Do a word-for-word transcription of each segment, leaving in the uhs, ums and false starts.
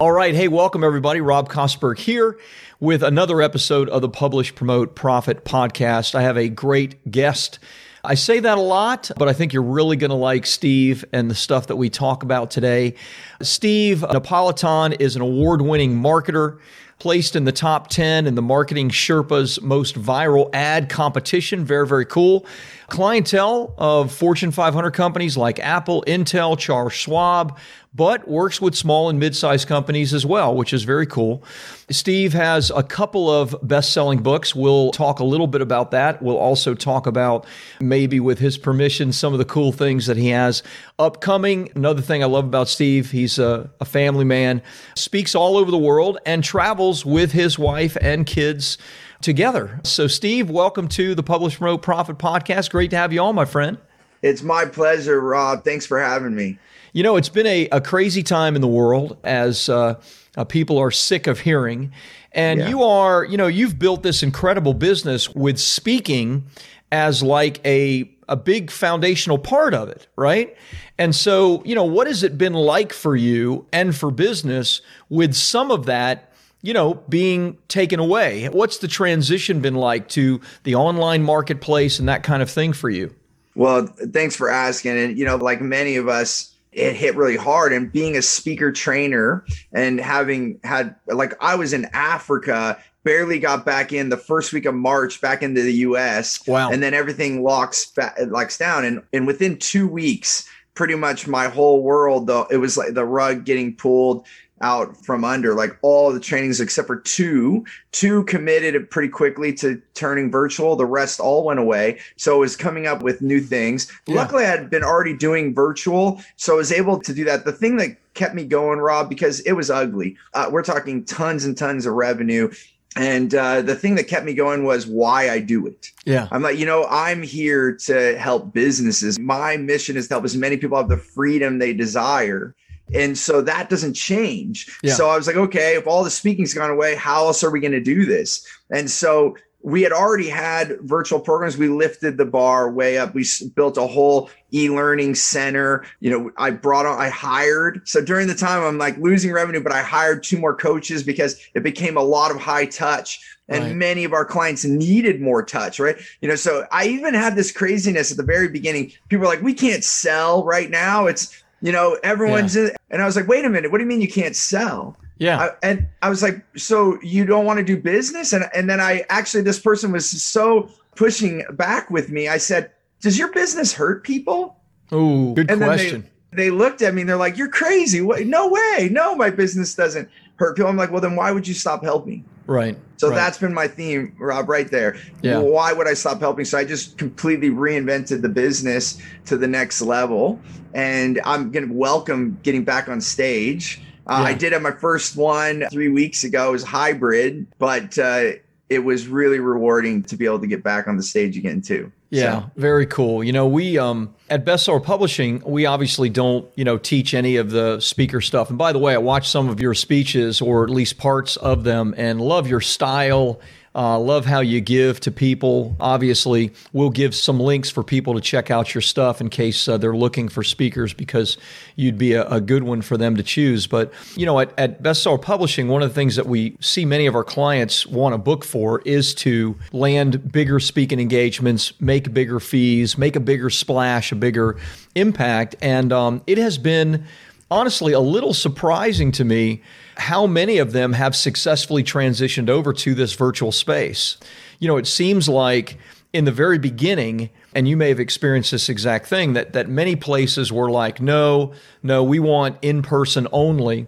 All right. Hey, welcome everybody. Rob Kosberg here with another episode of the Publish, Promote, Profit podcast. I have a great guest. I say that a lot, but I think you're really going to like Steve and the stuff that we talk about today. Steve Napolitan is an award-winning marketer, placed in the top ten in the Marketing Sherpa's most viral ad competition. Very, very cool. Clientele of Fortune five hundred companies like Apple, Intel, Charles Schwab, but works with small and mid-sized companies as well, which is very cool. Steve has a couple of best-selling books. We'll talk a little bit about that. We'll also talk about, maybe with his permission, some of the cool things that he has upcoming. Another thing I love about Steve, he's a, a family man, speaks all over the world, and travels with his wife and kids together. So Steve, welcome to the Publish, Promote, Profit podcast. Great to have you on, my friend. It's my pleasure, Rob. Thanks for having me. You know, it's been a, a crazy time in the world as uh, uh, people are sick of hearing. And yeah. you are, you know, you've built this incredible business with speaking as like a a big foundational part of it, right? And so, you know, what has it been like for you and for business with some of that, you know, being taken away? What's the transition been like to the online marketplace and that kind of thing for you? Well, thanks for asking. And, you know, like many of us, it hit really hard. And being a speaker trainer and having had, like, I was in Africa, barely got back in the first week of March back into the U S. Wow. And then everything locks locks down. And, and within two weeks, pretty much my whole world, though, it was like the rug getting pulled out from under. Like all the trainings except for two, two committed pretty quickly to turning virtual. The rest all went away. So it was coming up with new things. Yeah. Luckily, I had been already doing virtual, so I was able to do that. The thing that kept me going, Rob, because it was ugly. Uh, we're talking tons and tons of revenue. And uh, the thing that kept me going was why I do it. Yeah, I'm like, you know, I'm here to help businesses. My mission is to help as many people have the freedom they desire. And so that doesn't change. Yeah. So I was like, okay, if all the speaking's gone away, how else are we going to do this? And so we had already had virtual programs. We lifted the bar way up. We built a whole e-learning center. You know, I brought on, I hired. So during the time I'm like losing revenue, but I hired two more coaches because it became a lot of high touch. And right. many of our clients needed more touch, right? You know, so I even had this craziness at the very beginning. People were like, we can't sell right now. It's, you know, everyone's yeah. in, and I was like, wait a minute, what do you mean you can't sell? Yeah. I, and I was like, so you don't want to do business? And and then I actually, this person was so pushing back with me. I said, does your business hurt people? Ooh, good and question. Then they, they looked at me and they're like, you're crazy. What? No way. No, my business doesn't hurt people. I'm like, well, then why would you stop helping? Right. So right. that's been my theme, Rob, right there. Yeah. Well, why would I stop helping? So I just completely reinvented the business to the next level. And I'm going to welcome getting back on stage. Uh, yeah. I did have my first one three weeks ago. It was hybrid, but uh, it was really rewarding to be able to get back on the stage again, too. Yeah, so. Very cool. You know, we um, at Bestseller Publishing, we obviously don't, you know, teach any of the speaker stuff. And by the way, I watched some of your speeches, or at least parts of them, and love your style. Uh, love how you give to people. Obviously, we'll give some links for people to check out your stuff in case uh, they're looking for speakers, because you'd be a, a good one for them to choose. But, you know, at, at Bestseller Publishing, one of the things that we see many of our clients want to book for is to land bigger speaking engagements, make bigger fees, make a bigger splash, a bigger impact. And um, it has been honestly a little surprising to me how many of them have successfully transitioned over to this virtual space. You know, it seems like in the very beginning, and you may have experienced this exact thing, that that many places were like, no, no, we want in-person only.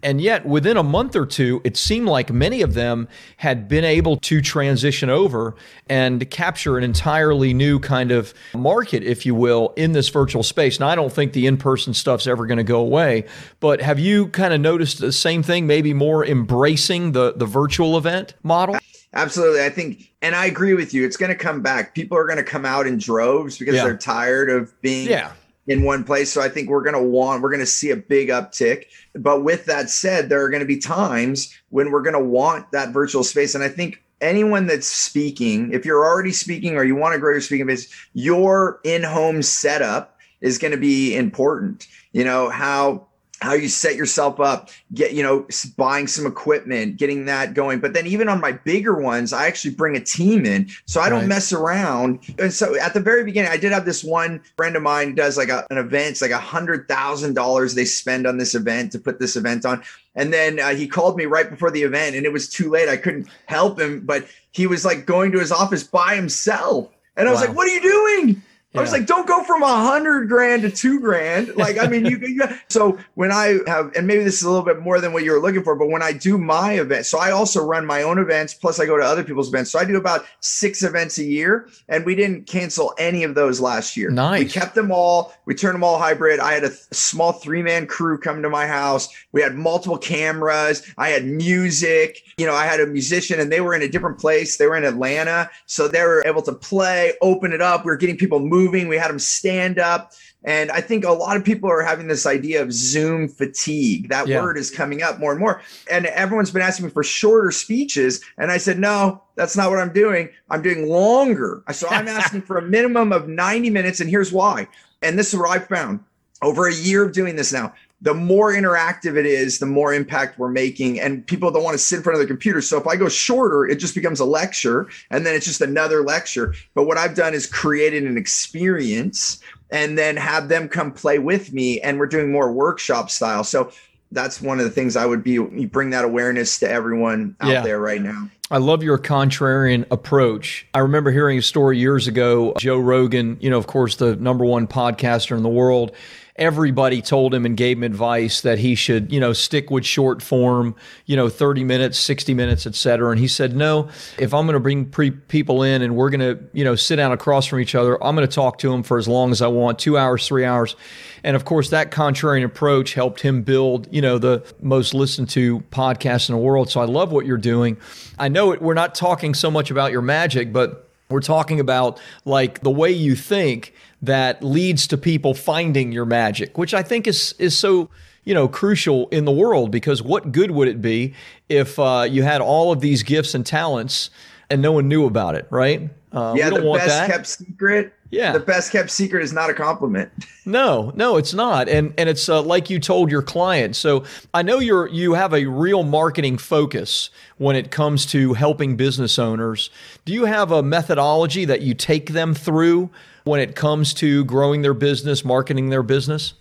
And yet within a month or two, it seemed like many of them had been able to transition over and capture an entirely new kind of market, if you will, in this virtual space. Now, I don't think the in-person stuff's ever going to go away, but have you kind of noticed the same thing, maybe more embracing the, the virtual event model? Absolutely. I think, and I agree with you, it's going to come back. People are going to come out in droves because yeah. they're tired of being yeah. in one place. So I think we're going to want, we're going to see a big uptick. But with that said, there are going to be times when we're going to want that virtual space. And I think anyone that's speaking, if you're already speaking or you want to grow your speaking business, your in-home setup is going to be important. You know, how, how you set yourself up, get, you know, buying some equipment, getting that going. But then even on my bigger ones, I actually bring a team in, so I don't right. mess around. And so at the very beginning, I did have this one friend of mine does like a, an event, it's like a hundred thousand dollars they spend on this event to put this event on. And then uh, he called me right before the event, and it was too late. I couldn't help him, but he was like going to his office by himself. And I was wow. like, what are you doing? Yeah. I was like, don't go from a hundred grand to two grand. Like, I mean, you, you so when I have, and maybe this is a little bit more than what you were looking for, but when I do my event, so I also run my own events, plus I go to other people's events. So I do about six events a year, and we didn't cancel any of those last year. Nice. We kept them all. We turned them all hybrid. I had a th- small three man crew come to my house. We had multiple cameras. I had music, you know, I had a musician, and they were in a different place. They were in Atlanta. So they were able to play, open it up. We were getting people moving. Moving, we had them stand up. And I think a lot of people are having this idea of Zoom fatigue. That yeah. word is coming up more and more. And everyone's been asking me for shorter speeches. And I said, no, that's not what I'm doing. I'm doing longer. So I'm asking for a minimum of ninety minutes. And here's why. And this is what I found over a year of doing this now. The more interactive it is, the more impact we're making. And people don't want to sit in front of their computer. So if I go shorter, it just becomes a lecture, and then it's just another lecture. But what I've done is created an experience and then have them come play with me. And we're doing more workshop style. So that's one of the things I would be, you bring that awareness to everyone out yeah. there right now. I love your contrarian approach. I remember hearing a story years ago, Joe Rogan, you know, of course, the number one podcaster in the world. Everybody told him and gave him advice that he should, you know, stick with short form, you know, thirty minutes, sixty minutes, et cetera. And he said, no, if I'm going to bring pre- people in and we're going to, you know, sit down across from each other, I'm going to talk to them for as long as I want, two hours, three hours. And of course, that contrarian approach helped him build, you know, the most listened to podcast in the world. So I love what you're doing. I know it, we're not talking so much about your magic, but we're talking about like the way you think that leads to people finding your magic, which I think is is so, you know, crucial in the world, because what good would it be if uh, you had all of these gifts and talents and no one knew about it, right? Uh, yeah, we don't the want best that. kept secret. Yeah. The best kept secret is not a compliment. No, no, it's not. And and it's uh, like you told your client. So I know you're you have a real marketing focus when it comes to helping business owners. Do you have a methodology that you take them through when it comes to growing their business, marketing their business?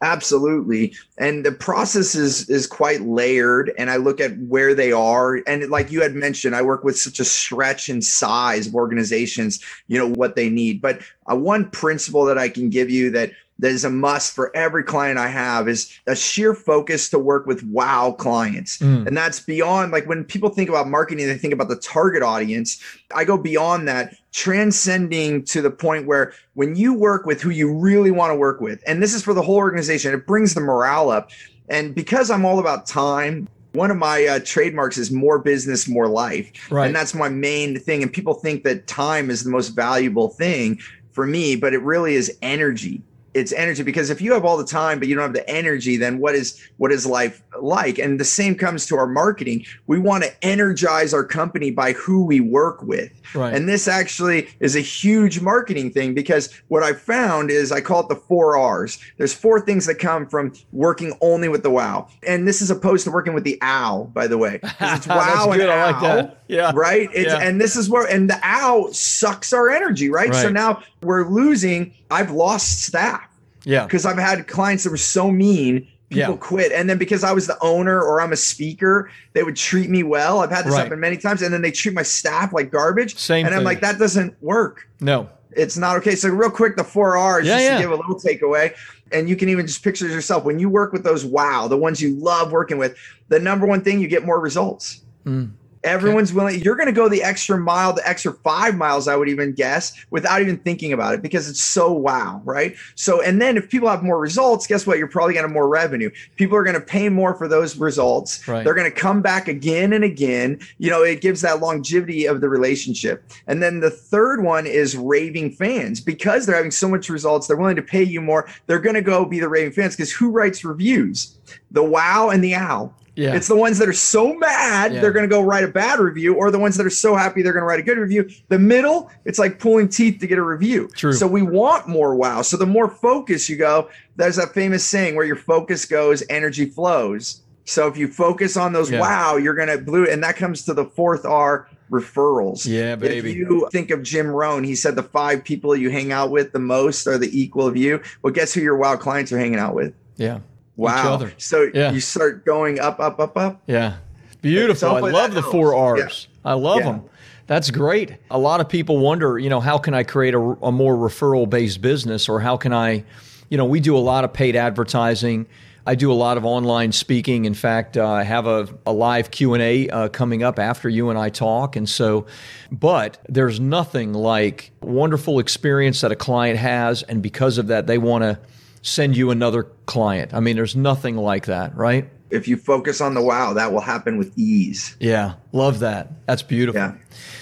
Absolutely. And the process is is quite layered, and I look at where they are. And like you had mentioned, I work with such a stretch and size of organizations, you know, what they need. But uh, one principle that I can give you that that is a must for every client I have is a sheer focus to work with wow clients. Mm. And that's beyond, like when people think about marketing, they think about the target audience. I go beyond that, transcending to the point where when you work with who you really want to work with, and this is for the whole organization, it brings the morale up. And because I'm all about time, one of my uh, trademarks is more business, more life. Right. And that's my main thing. And people think that time is the most valuable thing for me, but it really is energy. It's energy, because if you have all the time, but you don't have the energy, then what is what is life like? And the same comes to our marketing. We want to energize our company by who we work with. Right. And this actually is a huge marketing thing, because what I found is I call it the four R's. There's four things that come from working only with the wow. And this is opposed to working with the ow, by the way. It's wow and good. Ow, I like that. Yeah. Right. It's, yeah. And this is where, and the ow sucks our energy, right? right? So now we're losing, I've lost staff. Yeah. Because I've had clients that were so mean, people yeah. quit. And then because I was the owner or I'm a speaker, they would treat me well. I've had this right. happen many times. And then they treat my staff like garbage. Same and thing. I'm like, that doesn't work. No. It's not okay. So real quick, the four R's, yeah, just yeah. to give a little takeaway. And you can even just picture yourself when you work with those wow, the ones you love working with, the number one thing, you get more results. Mm. Everyone's okay. willing. You're going to go the extra mile, the extra five miles, I would even guess, without even thinking about it because it's so wow, right? So, and then if people have more results, guess what? You're probably going to have more revenue. People are going to pay more for those results. Right. They're going to come back again and again. You know, it gives that longevity of the relationship. And then the third one is raving fans. Because they're having so much results, they're willing to pay you more. They're going to go be the raving fans because who writes reviews? The wow and the ow. Yeah. It's the ones that are so mad yeah. they're going to go write a bad review, or the ones that are so happy they're going to write a good review. The middle, it's like pulling teeth to get a review. True. So we want more wow. So the more focus you go, there's that famous saying where your focus goes, energy flows. So if you focus on those yeah. wow, you're going to blue. And that comes to the fourth R, referrals. Yeah, baby. If you think of Jim Rohn, he said the five people you hang out with the most are the equal of you. Well, guess who your wow clients are hanging out with? Yeah. Wow. So yeah. you start going up, up, up, up. Yeah. Beautiful. I love the four R's. Yeah. I love yeah. them. That's great. A lot of people wonder, you know, how can I create a, a more referral-based business, or how can I, you know, we do a lot of paid advertising. I do a lot of online speaking. In fact, uh, I have a, a live Q and A uh, coming up after you and I talk. And so, but there's nothing like wonderful experience that a client has. And because of that, they want to send you another client. I mean, there's nothing like that, right? If you focus on the wow, that will happen with ease. Yeah, love that. That's beautiful. Yeah.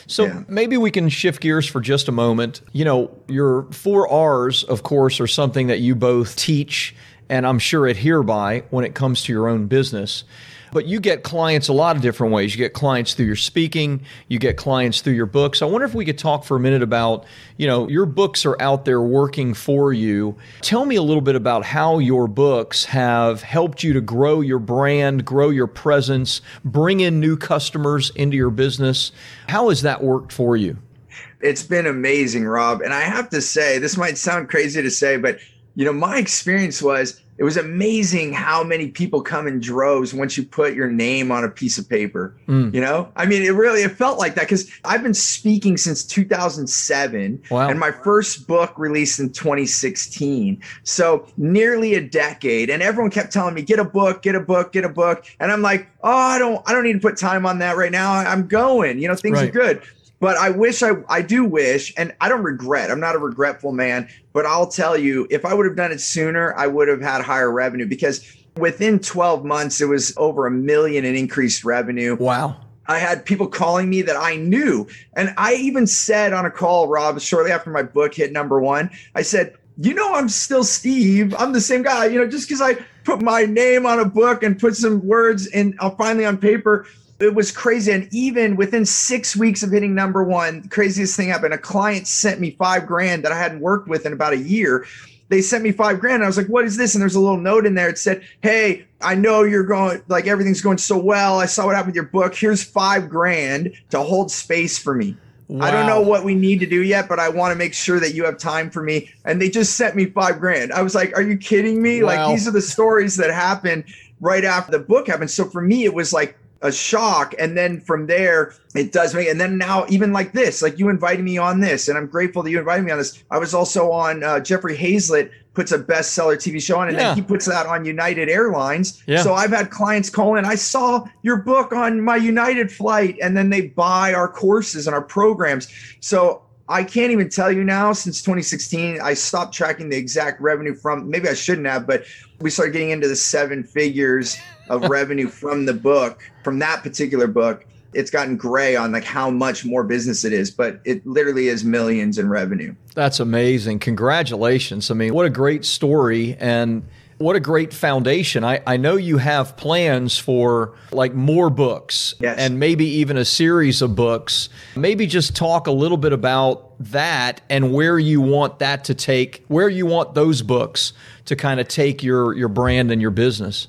So yeah. maybe we can shift gears for just a moment. You know, your four R's, of course, are something that you both teach and I'm sure adhere by when it comes to your own business. But you get clients a lot of different ways. You get clients through your speaking. You get clients through your books. I wonder if we could talk for a minute about, you know, your books are out there working for you. Tell me a little bit about how your books have helped you to grow your brand, grow your presence, bring in new customers into your business. How has that worked for you? It's been amazing, Rob. And I have to say, this might sound crazy to say, but, you know, my experience was, it was amazing how many people come in droves once you put your name on a piece of paper. Mm. You know, I mean, it really, it felt like that because I've been speaking since two thousand seven wow. and my first book released in twenty sixteen. So nearly a decade. And everyone kept telling me, get a book, get a book, get a book. And I'm like, oh, I don't, I don't need to put time on that right now. I'm going, you know, things right. are good. But I wish I, I do wish, and I don't regret. I'm not a regretful man, but I'll tell you, if I would have done it sooner, I would have had higher revenue because within twelve months, it was over a million in increased revenue. Wow. I had people calling me that I knew. And I even said on a call, Rob, shortly after my book hit number one, I said, you know, I'm still Steve. I'm the same guy, you know, just because I put my name on a book and put some words in finally on paper. It was crazy. And even within six weeks of hitting number one, the craziest thing happened. A client sent me five grand that I hadn't worked with in about a year. They sent me five grand. And I was like, what is this? And there's a little note in there. It said, hey, I know you're going, like everything's going so well. I saw what happened with your book. Here's five grand to hold space for me. Wow. I don't know what we need to do yet, but I want to make sure that you have time for me. And they just sent me five grand. I was like, are you kidding me? Wow. Like, these are the stories that happen right after the book happened. So for me, it was like a shock. And then from there, it does make, and then now even like this, like you invited me on this and I'm grateful that you invited me on this. I was also on uh, Jeffrey Hazlett puts a Bestseller T V show on, and yeah. then he puts that on United Airlines. Yeah. So I've had clients call in, I saw your book on my United flight, and then they buy our courses and our programs. So I can't even tell you now, since twenty sixteen, I stopped tracking the exact revenue from, maybe I shouldn't have, but we started getting into the seven figures of revenue from the book, from that particular book. It's gotten gray on like how much more business it is, but it literally is millions in revenue. That's amazing. Congratulations. I mean, what a great story. And what a great foundation. I, I know you have plans for like more books yes. and maybe even a series of books. Maybe just talk a little bit about that and where you want that to take, where you want those books to kind of take your, your brand and your business.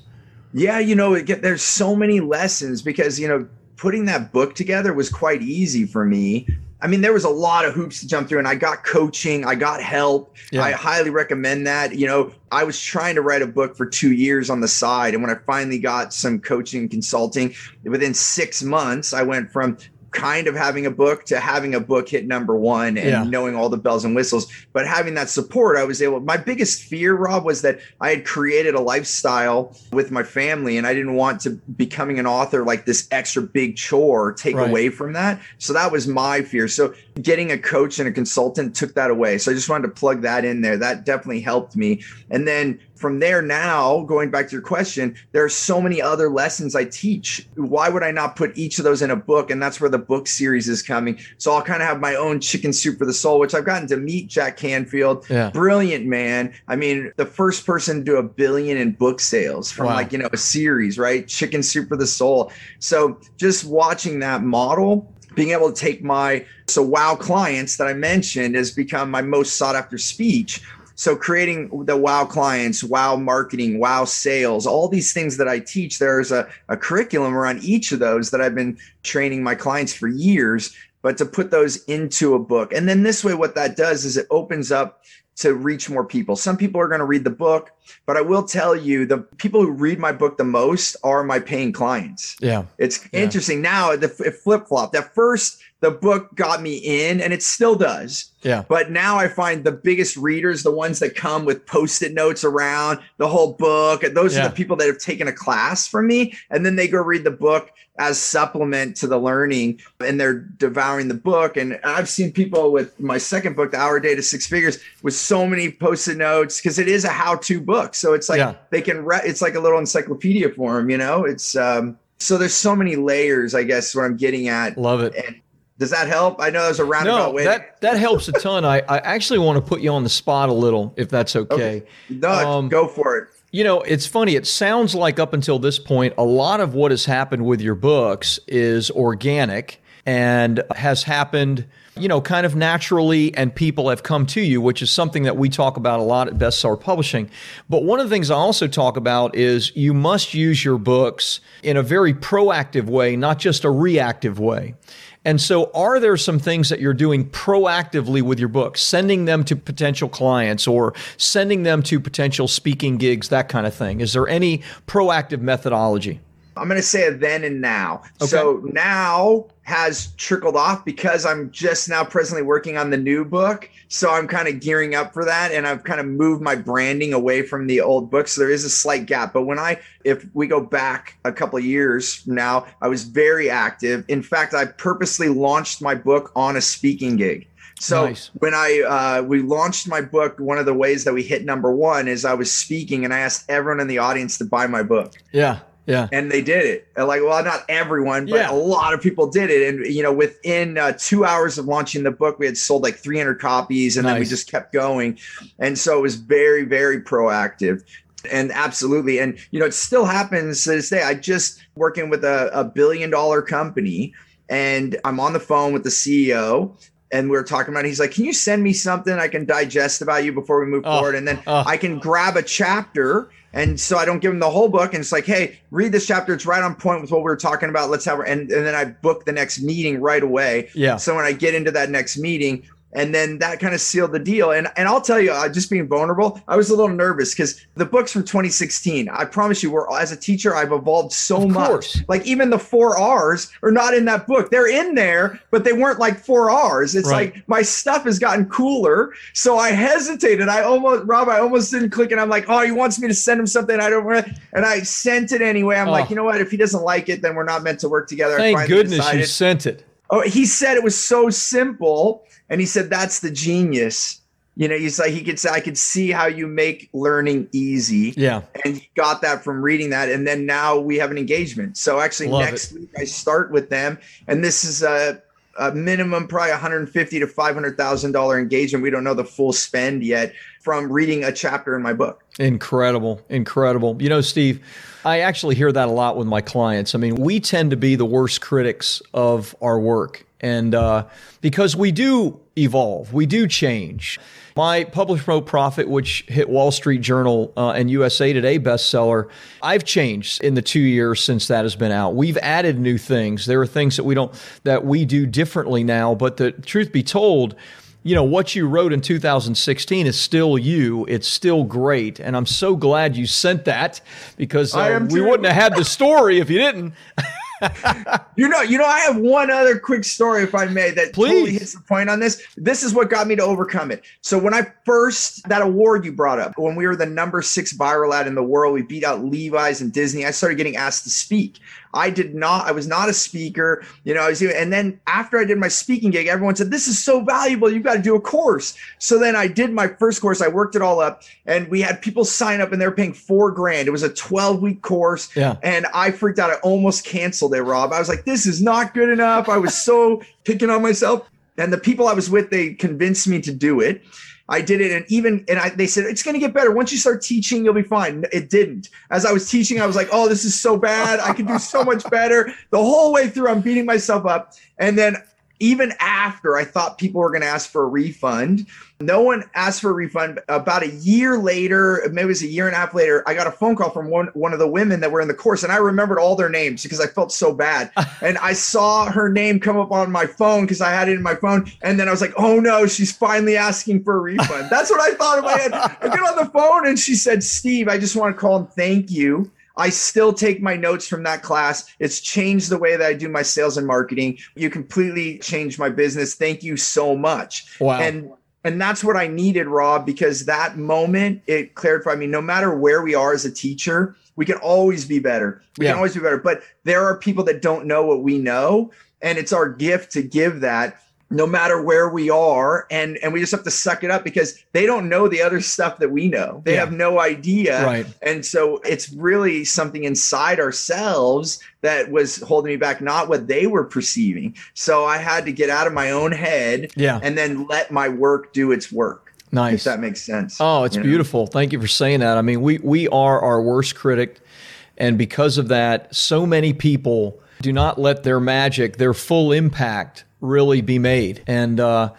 Yeah, you know, it get, there's so many lessons because, you know, putting that book together was quite easy for me. I mean, there was a lot of hoops to jump through, and I got coaching, I got help. Yeah. I highly recommend that. You know, I was trying to write a book for two years on the side. And when I finally got some coaching, consulting, within six months, I went from kind of having a book to having a book hit number one and yeah. knowing all the bells and whistles, but having that support, I was able, my biggest fear, Rob, was that I had created a lifestyle with my family and I didn't want to becoming an author, like this extra big chore, take right. away from that. So that was my fear. So getting a coach and a consultant took that away. So I just wanted to plug that in there. That definitely helped me. And then from there now, going back to your question, there are so many other lessons I teach. Why would I not put each of those in a book? And that's where the book series is coming. So I'll kind of have my own Chicken Soup for the Soul, which I've gotten to meet Jack Canfield. Yeah. Brilliant man. I mean, the first person to do a billion in book sales from wow. like, you know, a series, right? Chicken Soup for the Soul. So just watching that model, being able to take my so wow clients that I mentioned has become my most sought after speech. So creating the wow clients, wow marketing, wow sales, all these things that I teach, there's a, a curriculum around each of those that I've been training my clients for years, but to put those into a book. And then this way, what that does is it opens up to reach more people. Some people are going to read the book, but I will tell you the people who read my book the most are my paying clients. Yeah, it's yeah. interesting. Now it flip-flopped. At first, the book got me in and it still does. Yeah. But now I find the biggest readers, the ones that come with post-it notes around the whole book. And those yeah. are the people that have taken a class from me. And then they go read the book as supplement to the learning and they're devouring the book. And I've seen people with my second book, The Hour Day to Six Figures, with so many post-it notes because it is a how-to book. So it's like yeah. they can, re- it's like a little encyclopedia for them, you know, it's um, so there's so many layers, I guess, what I'm getting at. Love it. And, does that help? I know that was a roundabout no, way. That, that helps a ton. I, I actually want to put you on the spot a little, if that's okay. okay. No, um, go for it. You know, it's funny. It sounds like up until this point, a lot of what has happened with your books is organic and has happened, you know, kind of naturally, and people have come to you, which is something that we talk about a lot at Bestseller Publishing. But one of the things I also talk about is you must use your books in a very proactive way, not just a reactive way. And so are there some things that you're doing proactively with your books, sending them to potential clients or sending them to potential speaking gigs, that kind of thing? Is there any proactive methodology? I'm going to say a then and now. Okay. So now has trickled off because I'm just now presently working on the new book. So I'm kind of gearing up for that. And I've kind of moved my branding away from the old book. So there is a slight gap. But when I, if we go back a couple of years from now, I was very active. In fact, I purposely launched my book on a speaking gig. So nice. when I uh, we launched my book, one of the ways that we hit number one is I was speaking and I asked everyone in the audience to buy my book. Yeah. Yeah. And they did it. Like, well, not everyone, but yeah. a lot of people did it. And, you know, within uh, two hours of launching the book, we had sold like three hundred copies and nice. Then we just kept going. And so it was very, very proactive. And absolutely. And, you know, it still happens to this day. I just working with a, a billion dollar company and I'm on the phone with the C E O. And we were talking about it. He's like, can you send me something I can digest about you before we move oh, forward? And then oh. I can grab a chapter. And so I don't give him the whole book. And it's like, hey, read this chapter. It's right on point with what we were talking about. Let's have it. And, and then I book the next meeting right away. Yeah. So when I get into that next meeting, and then that kind of sealed the deal. And and I'll tell you, uh, just being vulnerable, I was a little nervous because the book's from twenty sixteen. I promise you, we're as a teacher, I've evolved so much. Like even the four R's are not in that book. They're in there, but they weren't like four R's. It's right. like my stuff has gotten cooler. So I hesitated. I almost, Rob, I almost didn't click. And I'm like, oh, he wants me to send him something I don't want. And I sent it anyway. I'm oh. like, you know what? If he doesn't like it, then we're not meant to work together. Thank I goodness decided. You sent it. Oh, he said it was so simple. And he said, that's the genius. You know, he's like, he could say, I could see how you make learning easy. Yeah. And he got that from reading that. And then now we have an engagement. So actually Love next it. Week I start with them. And this is a, a minimum, probably one hundred fifty thousand to five hundred thousand dollars engagement. We don't know the full spend yet from reading a chapter in my book. Incredible. Incredible. You know, Steve, I actually hear that a lot with my clients. I mean, we tend to be the worst critics of our work. And uh, because we do evolve, we do change. My Publish, Promote, Profit, which hit Wall Street Journal uh, and U S A Today bestseller, I've changed in the two years since that has been out. We've added new things. There are things that we don't that we do differently now. But the truth be told, you know, what you wrote in two thousand sixteen is still you. It's still great. And I'm so glad you sent that because uh, we wouldn't have had the story if you didn't. You know, you know, I have one other quick story, if I may, that Please. totally hits the point on this. This is what got me to overcome it. So when I first, that award you brought up, when we were the number six viral ad in the world, we beat out Levi's and Disney. I started getting asked to speak. I did not, I was not a speaker, you know, I was doing, and then after I did my speaking gig, everyone said, this is so valuable. You've got to do a course. So then I did my first course. I worked it all up and we had people sign up and they were paying four grand. It was a twelve week course. Yeah. And I freaked out. I almost canceled it, Rob. I was like, this is not good enough. I was so picking on myself. And the people I was with, they convinced me to do it. I did it. And even, and I, they said, it's going to get better. Once you start teaching, you'll be fine. It didn't. As I was teaching, I was like, oh, this is so bad. I could do so much better. The whole way through, I'm beating myself up. And then even after I thought people were going to ask for a refund, no one asked for a refund. About a year later, maybe it was a year and a half later, I got a phone call from one, one of the women that were in the course. And I remembered all their names because I felt so bad. And I saw her name come up on my phone because I had it in my phone. And then I was like, oh no, she's finally asking for a refund. That's what I thought in my head. I get on the phone and she said, Steve, I just want to call and thank you. I still take my notes from that class. It's changed the way that I do my sales and marketing. You completely changed my business. Thank you so much. Wow. And and that's what I needed, Rob, because that moment, it clarified me. No matter where we are as a teacher, we can always be better. We yeah. can always be better. But there are people that don't know what we know, and it's our gift to give that. No matter where we are. And, and we just have to suck it up because they don't know the other stuff that we know. They yeah. have no idea. Right. And so it's really something inside ourselves that was holding me back, not what they were perceiving. So I had to get out of my own head yeah. and then let my work do its work. Nice. If that makes sense. Oh, it's beautiful. You know? Thank you for saying that. I mean, we, we are our worst critic. And because of that, so many people do not let their magic, their full impact really be made. And, uh,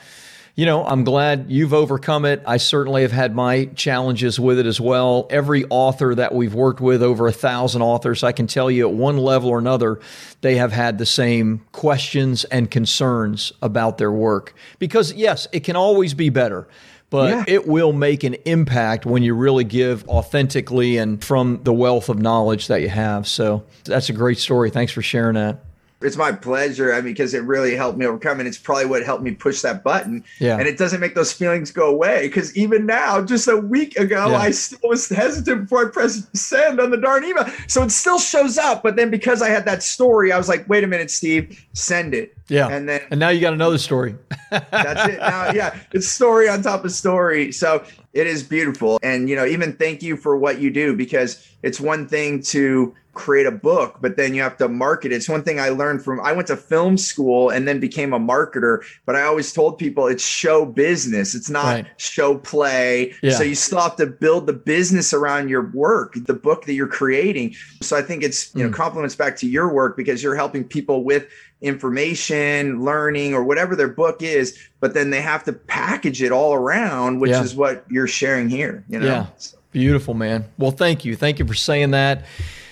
you know, I'm glad you've overcome it. I certainly have had my challenges with it as well. Every author that we've worked with, over a thousand authors, I can tell you at one level or another, they have had the same questions and concerns about their work. Because yes, it can always be better, but yeah. it will make an impact when you really give authentically and from the wealth of knowledge that you have. So that's a great story. Thanks for sharing that. It's my pleasure. I mean, because it really helped me overcome, and it's probably what helped me push that button. Yeah. And it doesn't make those feelings go away. Because even now, just a week ago, yeah. I still was hesitant before I pressed send on the darn email. So it still shows up. But then because I had that story, I was like, wait a minute, Steve, send it. Yeah. And then and now you got another story. That's it. Now, yeah, it's story on top of story. So it is beautiful. And, you know, even thank you for what you do, because it's one thing to create a book, but then you have to market it. It's one thing I learned from, I went to film school and then became a marketer, but I always told people it's show business. It's not right. show play. Yeah. So you still have to build the business around your work, the book that you're creating. So I think it's, you mm. know, compliments back to your work, because you're helping people with information, learning, or whatever their book is, but then they have to package it all around, which yeah. is what you're sharing here. You know? Yeah. Beautiful, man. Well, thank you. Thank you for saying that.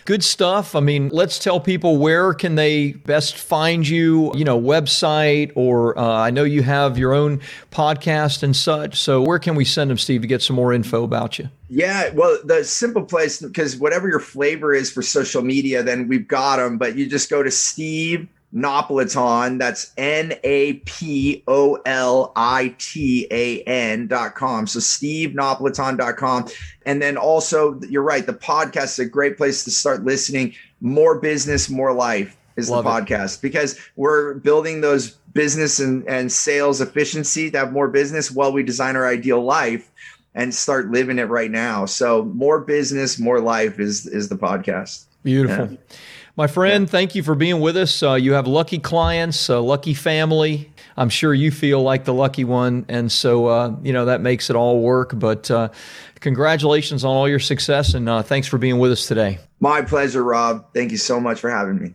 Good stuff. I mean, let's tell people, where can they best find you, you know, website, or uh, I know you have your own podcast and such. So where can we send them, Steve, to get some more info about you? Yeah, well, the simple place, because whatever your flavor is for social media, then we've got them. But you just go to Steve Napolitan, that's N A P O L I T A N dot com. So Steve Napolitan dot com. And then also, you're right, the podcast is a great place to start listening. More Business, More Life is Love the podcast it. Because we're building those business and, and sales efficiency to have more business while we design our ideal life and start living it right now. So More Business, More Life is, is the podcast. Beautiful. Yeah. My friend, thank you for being with us. Uh, you have lucky clients, a lucky family. I'm sure you feel like the lucky one. And so, uh, you know, that makes it all work. But uh, congratulations on all your success. And uh, thanks for being with us today. My pleasure, Rob. Thank you so much for having me.